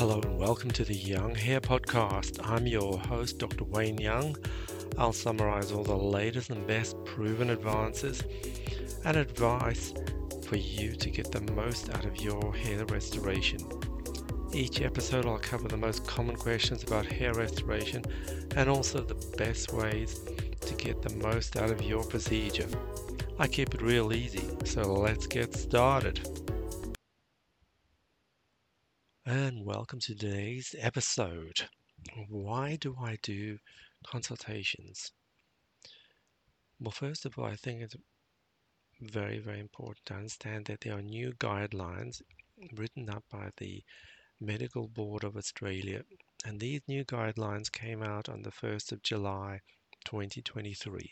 Hello and welcome to the Young Hair Podcast. I'm your host, Dr. Wayne Young. I'll summarize all the latest and best proven advances and advice for you to get the most out of your hair restoration. Each episode I'll cover the most common questions about hair restoration and also the best ways to get the most out of your procedure. I keep it real easy, so let's get started. And welcome to today's episode. Why do I do consultations? Well, first of all, I think it's very, very important to understand that there are new guidelines written up by the Medical Board of Australia, and these new guidelines came out on the 1st of July 2023.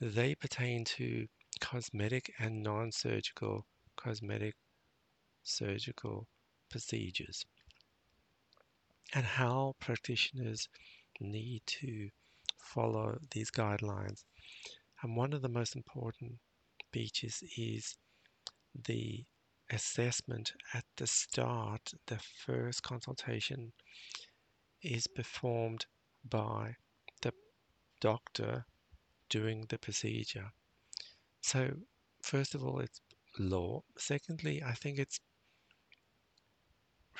They pertain to cosmetic and non-surgical cosmetic surgical procedures and how practitioners need to follow these guidelines. And one of the most important features is the assessment at the start. The first consultation is performed by the doctor doing the procedure. So first of all, it's law. Secondly, I think it's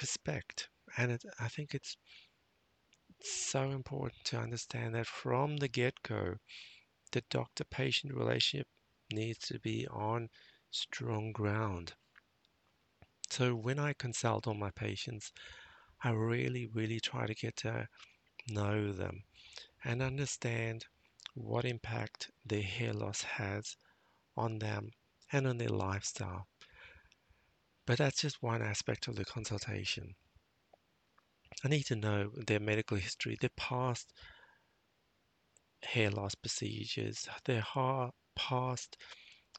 respect, and I think it's so important to understand that from the get-go the doctor-patient relationship needs to be on strong ground. So when I consult on my patients, I really try to get to know them and understand what impact their hair loss has on them and on their lifestyle. But that's just one aspect of the consultation. I need to know their medical history, their past hair loss procedures, their past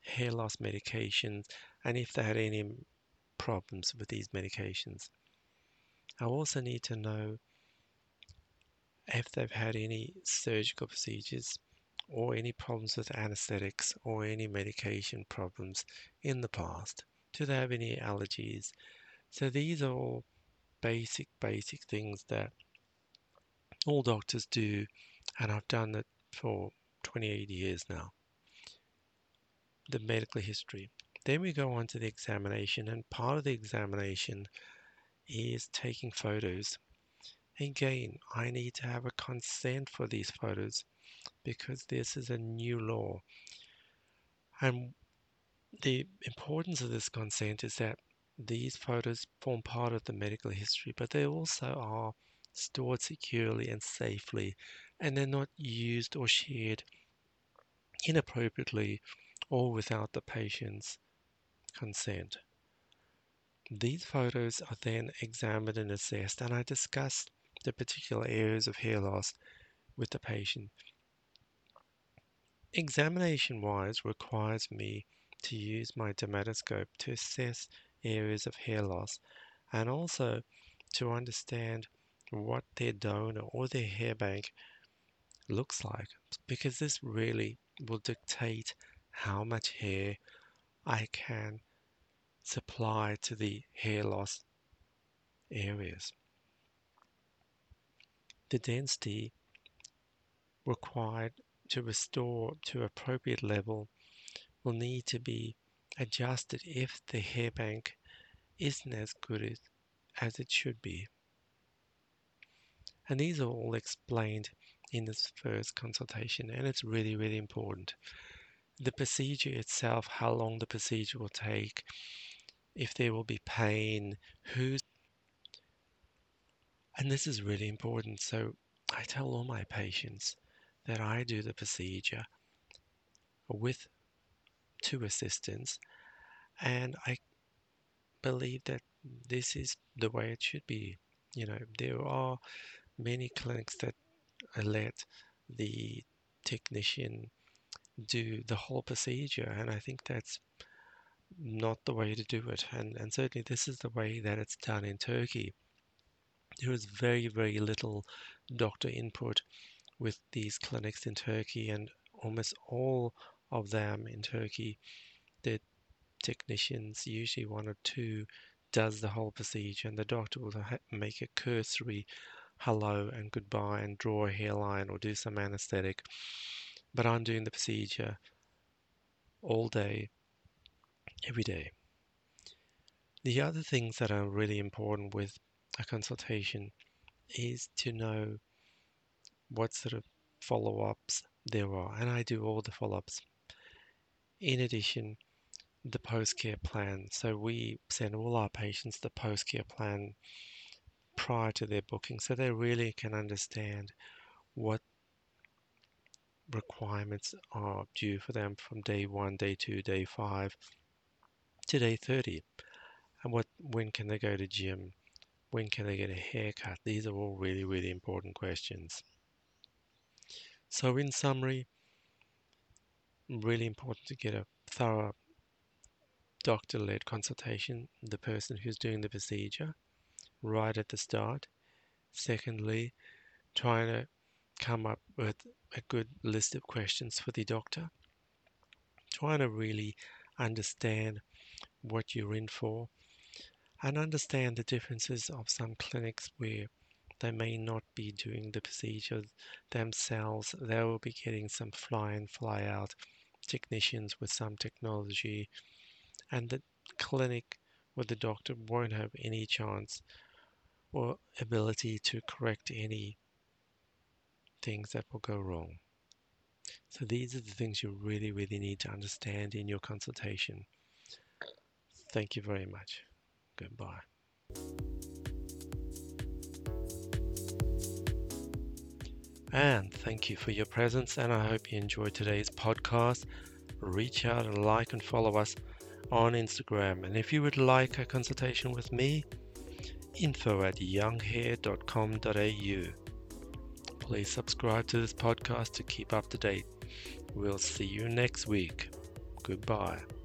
hair loss medications, and if they had any problems with these medications. I also need to know if they've had any surgical procedures or any problems with anesthetics or any medication problems in the past. Do they have any allergies? So these are all basic things that all doctors do, and I've done that for 28 years now. The medical history. Then we go on to the examination, and part of the examination is taking photos. Again, I need to have a consent for these photos because this is a new law. And the importance of this consent is that these photos form part of the medical history, but they also are stored securely and safely, and they're not used or shared inappropriately or without the patient's consent. These photos are then examined and assessed, and I discuss the particular areas of hair loss with the patient. Examination-wise requires me to use my dermatoscope to assess areas of hair loss and also to understand what their donor or their hair bank looks like, because this really will dictate how much hair I can supply to the hair loss areas. The density required to restore to appropriate level will need to be adjusted if the hair bank isn't as good as it should be. And these are all explained in this first consultation, and it's really important. The procedure itself, how long the procedure will take, if there will be pain, and this is really important. So I tell all my patients that I do the procedure with two assistants, and I believe that this is the way it should be. You know, there are many clinics that let the technician do the whole procedure, and I think that's not the way to do it, and certainly this is the way that it's done in Turkey. There is very little doctor input with these clinics in Turkey, and almost all of them in Turkey, the technicians, usually one or two does the whole procedure, and the doctor will make a cursory hello and goodbye and draw a hairline or do some anesthetic. But I'm doing the procedure all day, every day. The other things that are really important with a consultation is to know what sort of follow-ups there are, and I do all the follow-ups. In addition, the post-care plan. So we send all our patients the post-care plan prior to their booking, so they really can understand what requirements are due for them from day 1, day 2, day 5 to day 30, and when can they go to gym, when can they get a haircut. These are all really, really important questions. So in summary, really important to get a thorough doctor-led consultation, the person who's doing the procedure, right at the start. Secondly, trying to come up with a good list of questions for the doctor, trying to really understand what you're in for, and understand the differences of some clinics where they may not be doing the procedure themselves. They will be getting some fly-in, fly-out technicians with some technology, and the clinic or the doctor won't have any chance or ability to correct any things that will go wrong. So these are the things you really, really need to understand in your consultation. Thank you very much. Goodbye. And thank you for your presence, and I hope you enjoyed today's podcast. Reach out and like and follow us on Instagram, and if you would like a consultation with me, info@younghair.com.au. Please subscribe to this podcast to keep up to date. We'll see you next week. Goodbye.